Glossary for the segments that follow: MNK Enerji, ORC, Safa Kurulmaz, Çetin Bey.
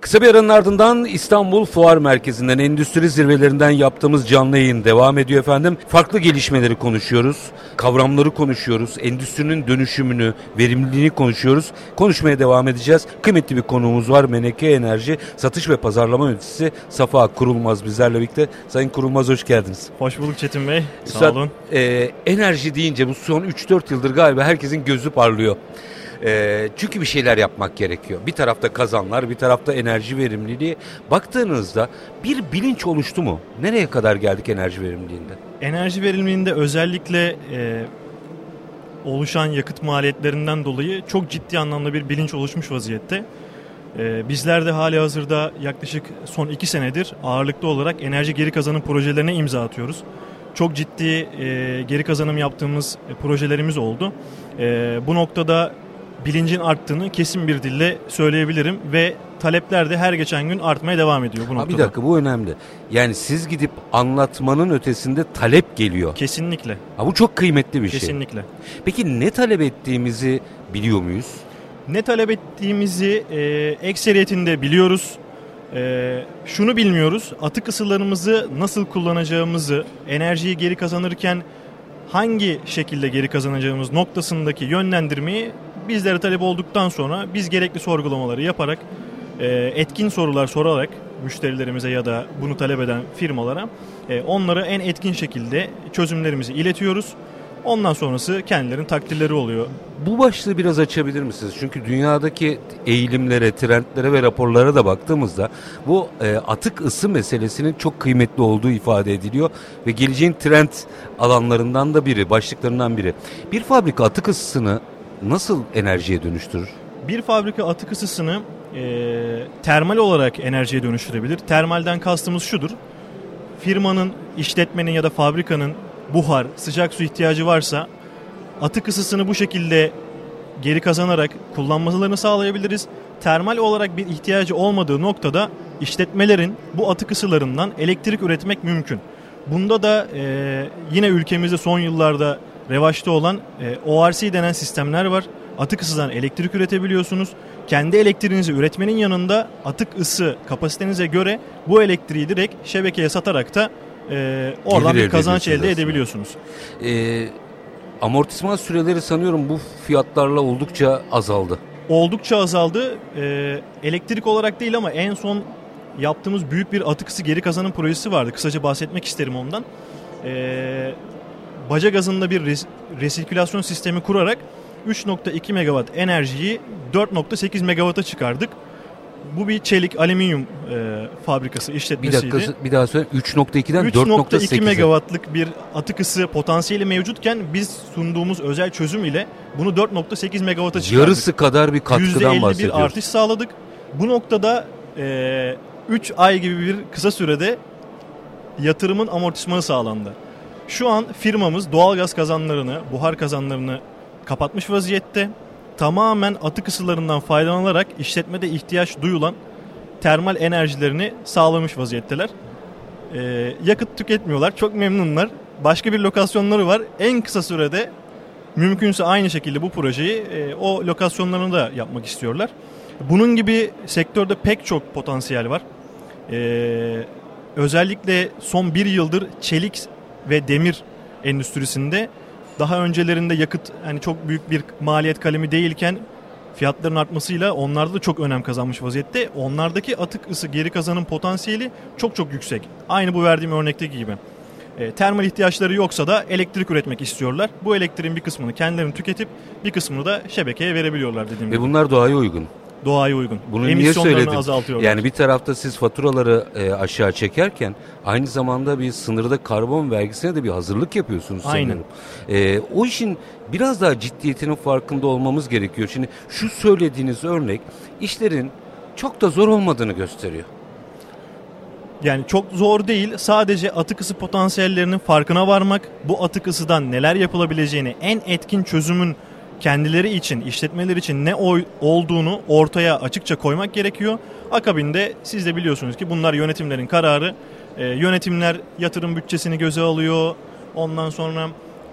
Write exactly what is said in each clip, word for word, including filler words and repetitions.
Kısa bir aranın ardından İstanbul Fuar Merkezi'nden, endüstri zirvelerinden yaptığımız canlı yayın devam ediyor efendim. Farklı gelişmeleri konuşuyoruz, kavramları konuşuyoruz, endüstrinin dönüşümünü, verimliliğini konuşuyoruz. Konuşmaya devam edeceğiz. Kıymetli bir konuğumuz var. M N K Enerji Satış ve Pazarlama Yöneticisi Safa Kurulmaz bizlerle birlikte. Sayın Kurulmaz, hoş geldiniz. Hoş bulduk Çetin Bey. Üstad, sağ olun. E, enerji deyince bu son üç dört yıldır galiba herkesin gözü parlıyor. E, çünkü bir şeyler yapmak gerekiyor. Bir tarafta kazanlar, bir tarafta enerji verimliliği. Baktığınızda bir bilinç oluştu mu? Nereye kadar geldik enerji verimliliğinde? Enerji verimliliğinde özellikle e, oluşan yakıt maliyetlerinden dolayı çok ciddi anlamda bir bilinç oluşmuş vaziyette. E, bizler de hali hazırda yaklaşık son iki senedir ağırlıklı olarak enerji geri kazanım projelerine imza atıyoruz. Çok ciddi e, geri kazanım yaptığımız e, projelerimiz oldu. E, bu noktada bilincin arttığını kesin bir dille söyleyebilirim ve talepler de her geçen gün artmaya devam ediyor bu noktada. Ha, bir dakika, bu önemli. Yani siz gidip anlatmanın ötesinde talep geliyor. Kesinlikle. Ha, bu çok kıymetli bir kesinlikle şey. Kesinlikle. Peki ne talep ettiğimizi biliyor muyuz? Ne talep ettiğimizi e, ekseriyetinde biliyoruz. E, şunu bilmiyoruz, atık ısılarımızı nasıl kullanacağımızı, enerjiyi geri kazanırken hangi şekilde geri kazanacağımız noktasındaki yönlendirmeyi bizlere talep olduktan sonra biz gerekli sorgulamaları yaparak, etkin sorular sorarak müşterilerimize ya da bunu talep eden firmalara onlara en etkin şekilde çözümlerimizi iletiyoruz. Ondan sonrası kendilerinin takdirleri oluyor. Bu başlığı biraz açabilir misiniz? Çünkü dünyadaki eğilimlere, trendlere ve raporlara da baktığımızda bu e, atık ısı meselesinin çok kıymetli olduğu ifade ediliyor. Ve geleceğin trend alanlarından da biri, başlıklarından biri. Bir fabrika atık ısısını nasıl enerjiye dönüştürür? Bir fabrika atık ısısını e, termal olarak enerjiye dönüştürebilir. Termalden kastımız şudur. Firmanın, işletmenin ya da fabrikanın buhar, sıcak su ihtiyacı varsa atık ısısını bu şekilde geri kazanarak kullanmalarını sağlayabiliriz. Termal olarak bir ihtiyacı olmadığı noktada işletmelerin bu atık ısılarından elektrik üretmek mümkün. Bunda da e, yine ülkemizde son yıllarda revaçta olan e, O R C denen sistemler var. Atık ısıdan elektrik üretebiliyorsunuz. Kendi elektriğinizi üretmenin yanında atık ısı kapasitenize göre bu elektriği direkt şebekeye satarak da Ee, oradan bir kazanç elde aslında edebiliyorsunuz. Ee, amortisman süreleri sanıyorum bu fiyatlarla oldukça azaldı. Oldukça azaldı. Ee, elektrik olarak değil ama en son yaptığımız büyük bir atık ısı geri kazanım projesi vardı. Kısaca bahsetmek isterim ondan. Ee, baca gazında bir res- resirkülasyon sistemi kurarak üç nokta iki megawatt enerjiyi dört nokta sekiz megawata çıkardık. Bu bir çelik alüminyum e, fabrikası işletmesiydi. Bir dakika, bir daha söyle. üç nokta ikiden dört nokta sekize. üç nokta iki megawattlık bir atık ısı potansiyeli mevcutken biz sunduğumuz özel çözüm ile bunu dört nokta sekiz megawata çıkardık. Yarısı kadar bir katkıdan bahsediyoruz. yüzde elli bir artış sağladık. Bu noktada e, üç ay gibi bir kısa sürede yatırımın amortismanı sağlandı. Şu an firmamız doğalgaz kazanlarını, buhar kazanlarını kapatmış vaziyette. Tamamen atık ısılarından faydalanarak işletmede ihtiyaç duyulan termal enerjilerini sağlamış vaziyetteler. Ee, yakıt tüketmiyorlar, çok memnunlar. Başka bir lokasyonları var. En kısa sürede mümkünse aynı şekilde bu projeyi e, o lokasyonlarını da yapmak istiyorlar. Bunun gibi sektörde pek çok potansiyel var. Ee, özellikle son bir yıldır çelik ve demir endüstrisinde daha öncelerinde yakıt yani çok büyük bir maliyet kalemi değilken fiyatların artmasıyla onlarda da çok önem kazanmış vaziyette. Onlardaki atık ısı geri kazanım potansiyeli çok çok yüksek. Aynı bu verdiğim örnekteki gibi. E, termal ihtiyaçları yoksa da elektrik üretmek istiyorlar. Bu elektriğin bir kısmını kendilerini tüketip bir kısmını da şebekeye verebiliyorlar dediğim gibi. Ve bunlar doğaya uygun. Doğaya uygun. Bunu niye söyledim? Yani bir tarafta siz faturaları e, aşağı çekerken aynı zamanda bir sınırda karbon vergisine de bir hazırlık yapıyorsunuz sanırım. E, o işin biraz daha ciddiyetinin farkında olmamız gerekiyor. Şimdi şu söylediğiniz örnek işlerin çok da zor olmadığını gösteriyor. Yani çok zor değil. Sadece atık ısı potansiyellerinin farkına varmak, bu atık ısıdan neler yapılabileceğini, en etkin çözümün kendileri için, işletmeleri için ne oy olduğunu ortaya açıkça koymak gerekiyor. Akabinde siz de biliyorsunuz ki bunlar yönetimlerin kararı. E, yönetimler yatırım bütçesini göze alıyor. Ondan sonra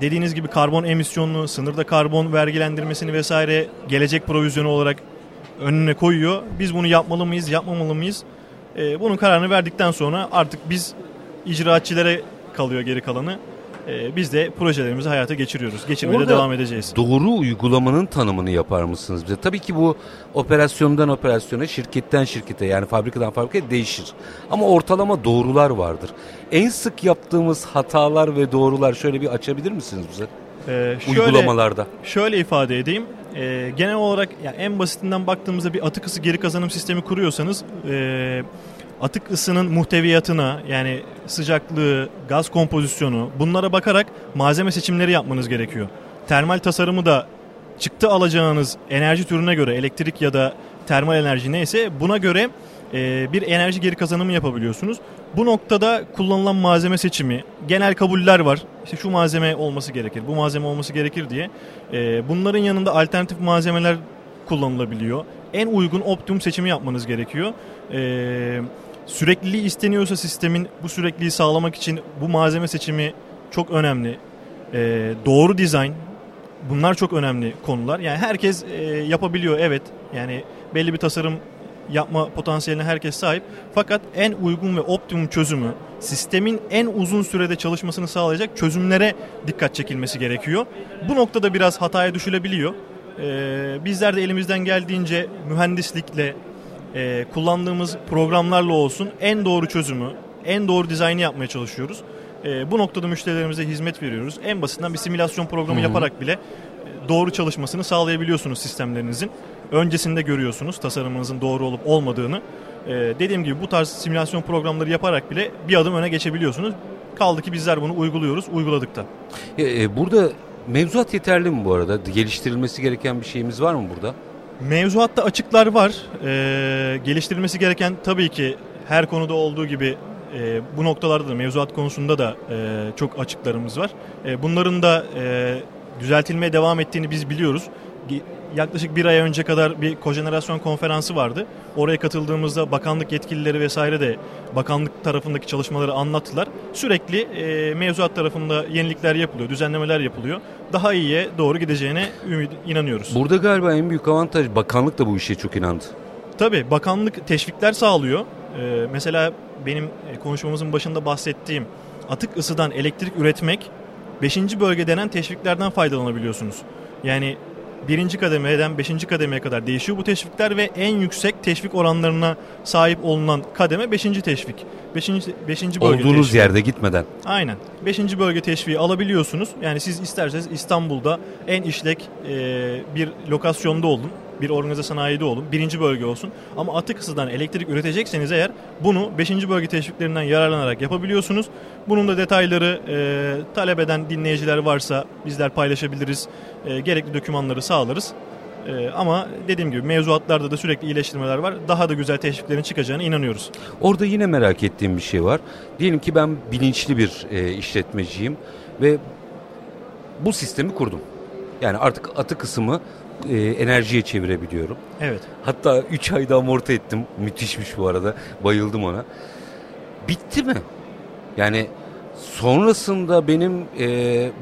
dediğiniz gibi karbon emisyonunu, sınırda karbon vergilendirmesini vesaire gelecek provizyonu olarak önüne koyuyor. Biz bunu yapmalı mıyız, yapmamalı mıyız? E, bunun kararını verdikten sonra artık biz icraatçilere kalıyor geri kalanı. E, biz de projelerimizi hayata geçiriyoruz. Geçirmeye orada de devam edeceğiz. Doğru uygulamanın tanımını yapar mısınız bize? Tabii ki bu operasyondan operasyona, şirketten şirkete, yani fabrikadan fabrikaya değişir. Ama ortalama doğrular vardır. En sık yaptığımız hatalar ve doğrular şöyle bir açabilir misiniz bize? Ee, şöyle, uygulamalarda. Şöyle ifade edeyim. Ee, genel olarak yani en basitinden baktığımızda bir atık ısı geri kazanım sistemi kuruyorsanız e, atık ısının muhteviyatına, yani sıcaklığı, gaz kompozisyonu, bunlara bakarak malzeme seçimleri yapmanız gerekiyor. Termal tasarımı da çıktı alacağınız enerji türüne göre, elektrik ya da termal enerji neyse, buna göre e, bir enerji geri kazanımı yapabiliyorsunuz. Bu noktada kullanılan malzeme seçimi, genel kabuller var. İşte şu malzeme olması gerekir, bu malzeme olması gerekir diye. E, bunların yanında alternatif malzemeler kullanılabiliyor. En uygun optimum seçimi yapmanız gerekiyor. E, sürekliliği isteniyorsa sistemin, bu sürekliliği sağlamak için bu malzeme seçimi çok önemli. E, doğru dizayn, bunlar çok önemli konular. Yani herkes e, yapabiliyor, evet. Yani belli bir tasarım yapma potansiyeline herkes sahip. Fakat en uygun ve optimum çözümü, sistemin en uzun sürede çalışmasını sağlayacak çözümlere dikkat çekilmesi gerekiyor. Bu noktada biraz hataya düşülebiliyor. Ee, bizler de elimizden geldiğince mühendislikle, e, kullandığımız programlarla olsun en doğru çözümü, en doğru dizaynı yapmaya çalışıyoruz. E, bu noktada müşterilerimize hizmet veriyoruz. En basitinden bir simülasyon programı hmm. yaparak bile doğru çalışmasını sağlayabiliyorsunuz sistemlerinizin. Öncesinde görüyorsunuz tasarımınızın doğru olup olmadığını. Ee, dediğim gibi bu tarz simülasyon programları yaparak bile bir adım öne geçebiliyorsunuz. Kaldı ki bizler bunu uyguluyoruz, uyguladık da. Ee, burada mevzuat yeterli mi bu arada? Geliştirilmesi gereken bir şeyimiz var mı burada? Mevzuatta açıklar var. Ee, geliştirilmesi gereken tabii ki her konuda olduğu gibi e, bu noktalarda da, mevzuat konusunda da e, çok açıklarımız var. E, bunların da e, düzeltilmeye devam ettiğini biz biliyoruz. Yaklaşık bir ay önce kadar bir kojenerasyon konferansı vardı. Oraya katıldığımızda bakanlık yetkilileri vesaire de bakanlık tarafındaki çalışmaları anlattılar. Sürekli e, mevzuat tarafında yenilikler yapılıyor, düzenlemeler yapılıyor. Daha iyiye doğru gideceğine ümit, inanıyoruz. Burada galiba en büyük avantaj, bakanlık da bu işe çok inandı. Tabii bakanlık teşvikler sağlıyor. E, mesela benim konuşmamızın başında bahsettiğim atık ısıdan elektrik üretmek beşinci bölge denen teşviklerden faydalanabiliyorsunuz. Yani birinci kademeden beşinci kademeye kadar değişiyor bu teşvikler ve en yüksek teşvik oranlarına sahip olunan kademe beşinci teşvik. Beşinci, beşinci bölge teşvik. Olduğunuz yerde gitmeden. Aynen. beşinci bölge teşviği alabiliyorsunuz. Yani siz isterseniz İstanbul'da en işlek e, bir lokasyonda olun, bir organize sanayide olun, birinci bölge olsun. Ama atık ısıdan elektrik üretecekseniz eğer, bunu beşinci bölge teşviklerinden yararlanarak yapabiliyorsunuz. Bunun da detayları e, talep eden dinleyiciler varsa bizler paylaşabiliriz. E, gerekli dokümanları sağlarız. E, ama dediğim gibi mevzuatlarda da sürekli iyileştirmeler var. Daha da güzel teşviklerin çıkacağına inanıyoruz. Orada yine merak ettiğim bir şey var. Diyelim ki ben bilinçli bir e, işletmeciyim ve bu sistemi kurdum. Yani artık atık kısmı E, enerjiye çevirebiliyorum. Evet. Hatta üç ayda amorti ettim. Müthişmiş bu arada. Bayıldım ona. Bitti mi? Yani sonrasında benim e,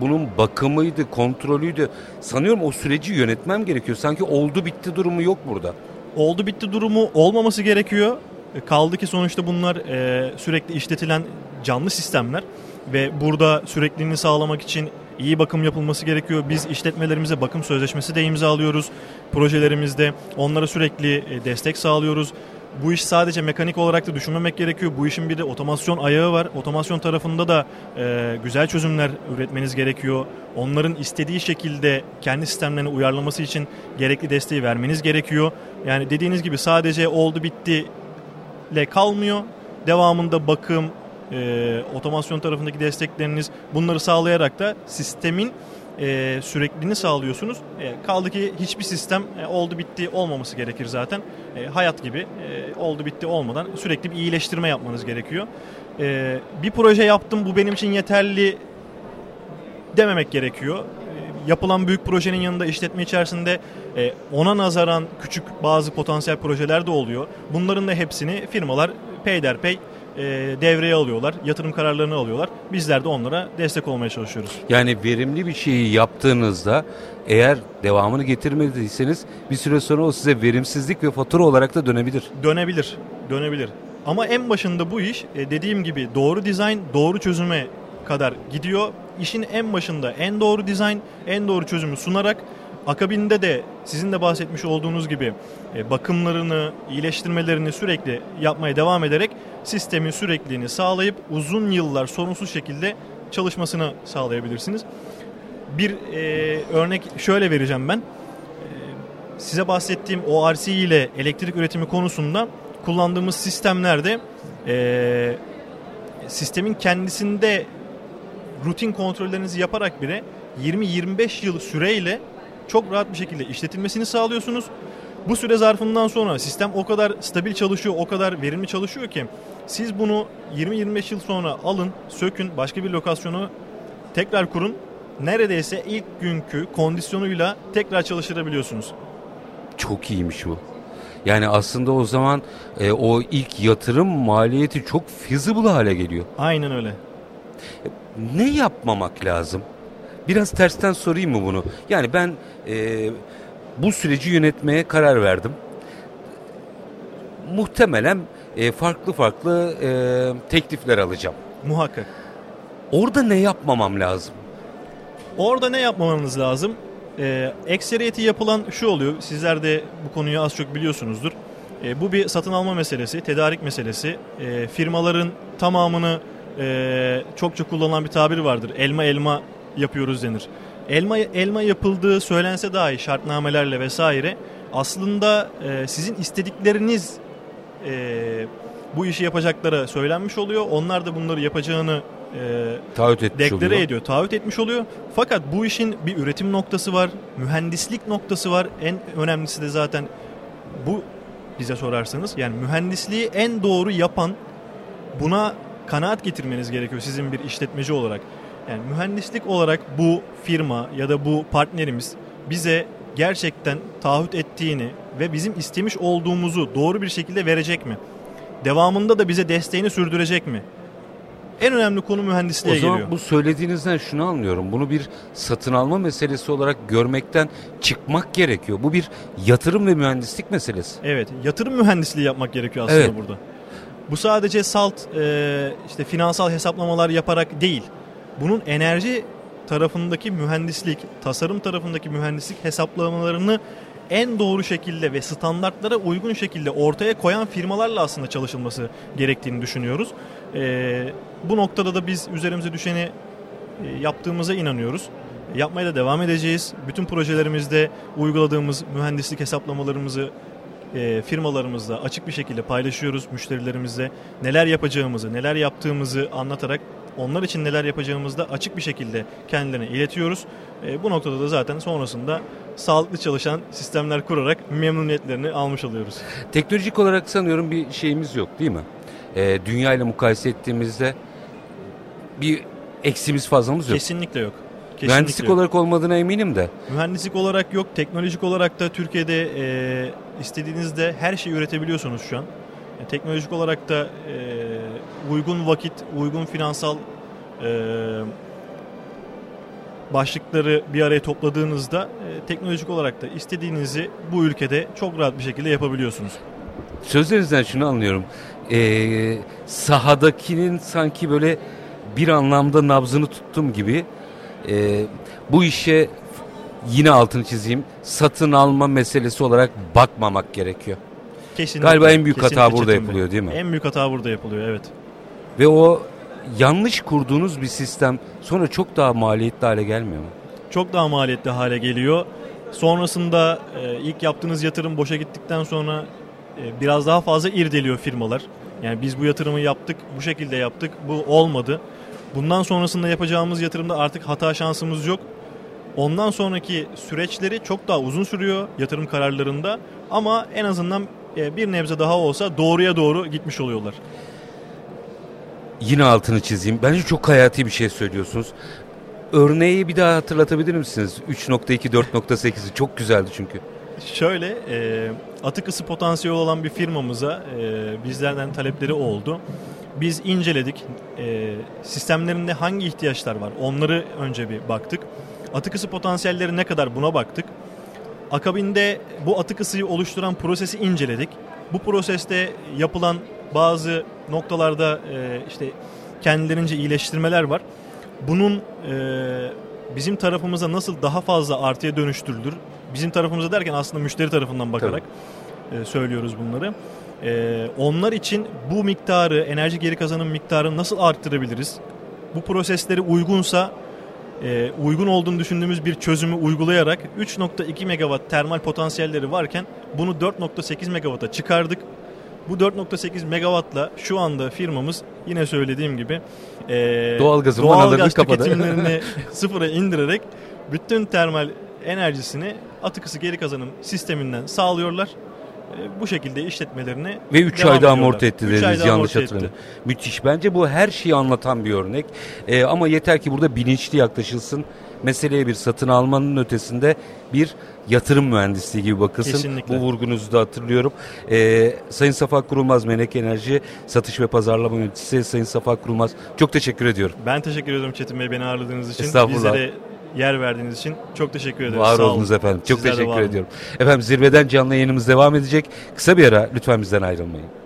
bunun bakımıydı, kontrolüydü. Sanıyorum o süreci yönetmem gerekiyor. Sanki oldu bitti durumu yok burada. Oldu bitti durumu olmaması gerekiyor. Kaldı ki sonuçta bunlar e, sürekli işletilen canlı sistemler ve burada sürekliliğini sağlamak için İyi bakım yapılması gerekiyor. Biz işletmelerimize bakım sözleşmesi de imzalıyoruz. Projelerimizde onlara sürekli destek sağlıyoruz. Bu iş sadece mekanik olarak da düşünmemek gerekiyor. Bu işin bir de otomasyon ayağı var. Otomasyon tarafında da e, güzel çözümler üretmeniz gerekiyor. Onların istediği şekilde kendi sistemlerini uyarlaması için gerekli desteği vermeniz gerekiyor. Yani dediğiniz gibi sadece oldu bitti ile kalmıyor. Devamında bakım, Ee, otomasyon tarafındaki destekleriniz, bunları sağlayarak da sistemin e, sürekliliğini sağlıyorsunuz. E, kaldı ki hiçbir sistem e, oldu bitti olmaması gerekir zaten. E, hayat gibi e, oldu bitti olmadan sürekli bir iyileştirme yapmanız gerekiyor. E, bir proje yaptım, bu benim için yeterli dememek gerekiyor. E, yapılan büyük projenin yanında işletme içerisinde e, ona nazaran küçük bazı potansiyel projeler de oluyor. Bunların da hepsini firmalar peyderpey devreye alıyorlar, yatırım kararlarını alıyorlar. Bizler de onlara destek olmaya çalışıyoruz. Yani verimli bir şeyi yaptığınızda eğer devamını getirmediyseniz bir süre sonra o size verimsizlik ve fatura olarak da dönebilir. Dönebilir, dönebilir. Ama en başında bu iş dediğim gibi doğru dizayn, doğru çözüme kadar gidiyor. İşin en başında en doğru dizayn, en doğru çözümü sunarak akabinde de sizin de bahsetmiş olduğunuz gibi bakımlarını, iyileştirmelerini sürekli yapmaya devam ederek sistemin sürekliliğini sağlayıp uzun yıllar sorunsuz şekilde çalışmasını sağlayabilirsiniz. Bir e, örnek şöyle vereceğim ben. E, size bahsettiğim O R C ile elektrik üretimi konusunda kullandığımız sistemlerde e, sistemin kendisinde rutin kontrollerinizi yaparak bile yirmi yirmi beş yıl süreyle çok rahat bir şekilde işletilmesini sağlıyorsunuz. Bu süre zarfından sonra sistem o kadar stabil çalışıyor, o kadar verimli çalışıyor ki siz bunu yirmi yirmi beş yıl sonra alın, sökün, başka bir lokasyonu tekrar kurun. Neredeyse ilk günkü kondisyonuyla tekrar çalıştırabiliyorsunuz. Çok iyiymiş bu. Yani aslında o zaman e, o ilk yatırım maliyeti çok feasible hale geliyor. Aynen öyle. Ne yapmamak lazım? Biraz tersten sorayım mı bunu? Yani ben e, bu süreci yönetmeye karar verdim. Muhtemelen e, farklı farklı e, teklifler alacağım. Muhakkak. Orada ne yapmamam lazım? Orada ne yapmamanız lazım? Ee, ekseriyeti yapılan şu oluyor. Sizler de bu konuyu az çok biliyorsunuzdur. Ee, bu bir satın alma meselesi, tedarik meselesi. Ee, firmaların tamamını e, çokça kullanılan bir tabir vardır. Elma elma yapıyoruz denir. Elma elma yapıldığı söylense dahi şartnamelerle vesaire aslında e, sizin istedikleriniz e, bu işi yapacaklara söylenmiş oluyor. Onlar da bunları yapacağını E, taahhüt etmiş oluyor. Deklare ediyor, taahhüt etmiş oluyor. Fakat bu işin bir üretim noktası var, mühendislik noktası var. En önemlisi de zaten bu bize sorarsanız. Yani mühendisliği en doğru yapan, buna kanaat getirmeniz gerekiyor sizin bir işletmeci olarak. Yani mühendislik olarak bu firma ya da bu partnerimiz bize gerçekten taahhüt ettiğini ve bizim istemiş olduğumuzu doğru bir şekilde verecek mi? Devamında da bize desteğini sürdürecek mi? En önemli konu mühendisliğe geliyor. O zaman geliyor. Bu söylediğinizden şunu anlıyorum. Bunu bir satın alma meselesi olarak görmekten çıkmak gerekiyor. Bu bir yatırım ve mühendislik meselesi. Evet, yatırım mühendisliği yapmak gerekiyor aslında evet. Burada. Bu sadece salt e, işte finansal hesaplamalar yaparak değil. Bunun enerji tarafındaki mühendislik, tasarım tarafındaki mühendislik hesaplamalarını en doğru şekilde ve standartlara uygun şekilde ortaya koyan firmalarla aslında çalışılması gerektiğini düşünüyoruz. Ee, bu noktada da biz üzerimize düşeni yaptığımıza inanıyoruz. Yapmaya da devam edeceğiz. Bütün projelerimizde uyguladığımız mühendislik hesaplamalarımızı e, firmalarımızla açık bir şekilde paylaşıyoruz. Müşterilerimizle neler yapacağımızı, neler yaptığımızı anlatarak onlar için neler yapacağımızı da açık bir şekilde kendilerine iletiyoruz. E, bu noktada da zaten sonrasında sağlıklı çalışan sistemler kurarak memnuniyetlerini almış oluyoruz. Teknolojik olarak sanıyorum bir şeyimiz yok değil mi? E, dünya ile mukayese ettiğimizde bir eksimiz fazlamız yok. Kesinlikle yok. Kesinlikle mühendislik yok. Olarak olmadığına eminim de. Mühendislik olarak yok. Teknolojik olarak da Türkiye'de e, istediğinizde her şeyi üretebiliyorsunuz şu an. Yani teknolojik olarak da e, uygun vakit, uygun finansal e, başlıkları bir araya topladığınızda e, teknolojik olarak da istediğinizi bu ülkede çok rahat bir şekilde yapabiliyorsunuz. Sözlerinizden şunu anlıyorum. Ee, sahadakinin sanki böyle bir anlamda nabzını tuttum gibi ee, bu işe yine altını çizeyim satın alma meselesi olarak bakmamak gerekiyor. Kesinlikle, galiba en büyük kesinlikle hata burada yapılıyor Bey. Değil mi? En büyük hata burada yapılıyor evet. Ve o yanlış kurduğunuz bir sistem sonra çok daha maliyetli hale gelmiyor mu? Çok daha maliyetli hale geliyor. Sonrasında e, ilk yaptığınız yatırım boşa gittikten sonra biraz daha fazla irdeliyor firmalar. Yani biz bu yatırımı yaptık, bu şekilde yaptık, bu olmadı. Bundan sonrasında yapacağımız yatırımda artık hata şansımız yok. Ondan sonraki süreçleri çok daha uzun sürüyor yatırım kararlarında. Ama en azından bir nebze daha olsa doğruya doğru gitmiş oluyorlar. Yine altını çizeyim. Bence çok hayati bir şey söylüyorsunuz. Örneği bir daha hatırlatabilir misiniz? üç nokta iki, dört nokta sekizi çok güzeldi çünkü. Şöyle e, atık ısı potansiyeli olan bir firmamıza e, bizlerden talepleri oldu. Biz inceledik. E, sistemlerinde hangi ihtiyaçlar var? Onları önce bir baktık. Atık ısı potansiyelleri ne kadar, buna baktık. Akabinde bu atık ısıyı oluşturan prosesi inceledik. Bu proseste yapılan bazı noktalarda e, işte kendilerince iyileştirmeler var. Bunun e, bizim tarafımıza nasıl daha fazla artıya dönüştürülür? Bizim tarafımıza derken aslında müşteri tarafından bakarak e, söylüyoruz bunları. E, onlar için bu miktarı, enerji geri kazanım miktarını nasıl arttırabiliriz? Bu prosesleri uygunsa, e, uygun olduğunu düşündüğümüz bir çözümü uygulayarak üç nokta iki megawatt termal potansiyelleri varken bunu dört nokta sekiz megawata çıkardık. Bu dört nokta sekiz megawattla şu anda firmamız, yine söylediğim gibi e, doğalgazı doğalgaz tüketimlerini sıfıra indirerek bütün termal enerjisini atık ısı geri kazanım sisteminden sağlıyorlar. E, bu şekilde işletmelerini ve üç ayda amorti etti dediniz, yanlış hatırlamıyorum. Müthiş. Bence bu her şeyi anlatan bir örnek. E, ama yeter ki burada bilinçli yaklaşılsın. Meseleye bir satın almanın ötesinde bir yatırım mühendisliği gibi bakılsın. Kesinlikle. Bu vurgunuzu da hatırlıyorum. Ee, Sayın Safa Kurulmaz, M N K Enerji Satış ve Pazarlama Yöneticisi Sayın Safa Kurulmaz, çok teşekkür ediyorum. Ben teşekkür ediyorum Çetin Bey, beni ağırladığınız için. Estağfurullah. Bizlere yer verdiğiniz için çok teşekkür ederim. Var olunuz efendim. Çok sizler teşekkür ediyorum. Efendim, zirveden canlı yayınımız devam edecek. Kısa bir ara, lütfen bizden ayrılmayın.